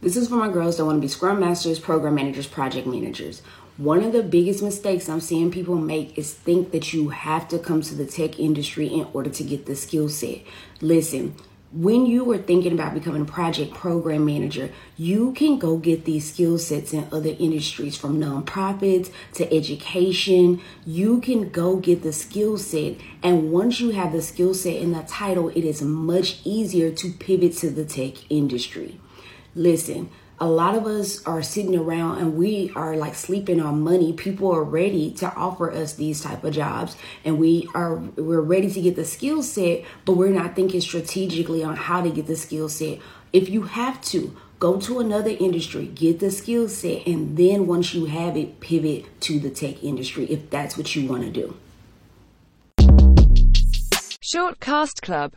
This is for my girls that want to be scrum masters, program managers, project managers. One of the biggest mistakes I'm seeing people make is think that you have to come to the tech industry in order to get the skill set. Listen, when you were thinking about becoming a project program manager, you can go get these skill sets in other industries, from nonprofits to education. You can go get the skill set. And once you have the skill set and the title, it is much easier to pivot to the tech industry. Listen, a lot of us are sitting around and we are like sleeping on money. People are ready to offer us these type of jobs, and we're ready to get the skill set, but we're not thinking strategically on how to get the skill set. If you have to, go to another industry, get the skill set, and then once you have it, pivot to the tech industry if that's what you want to do. Shortcast Club.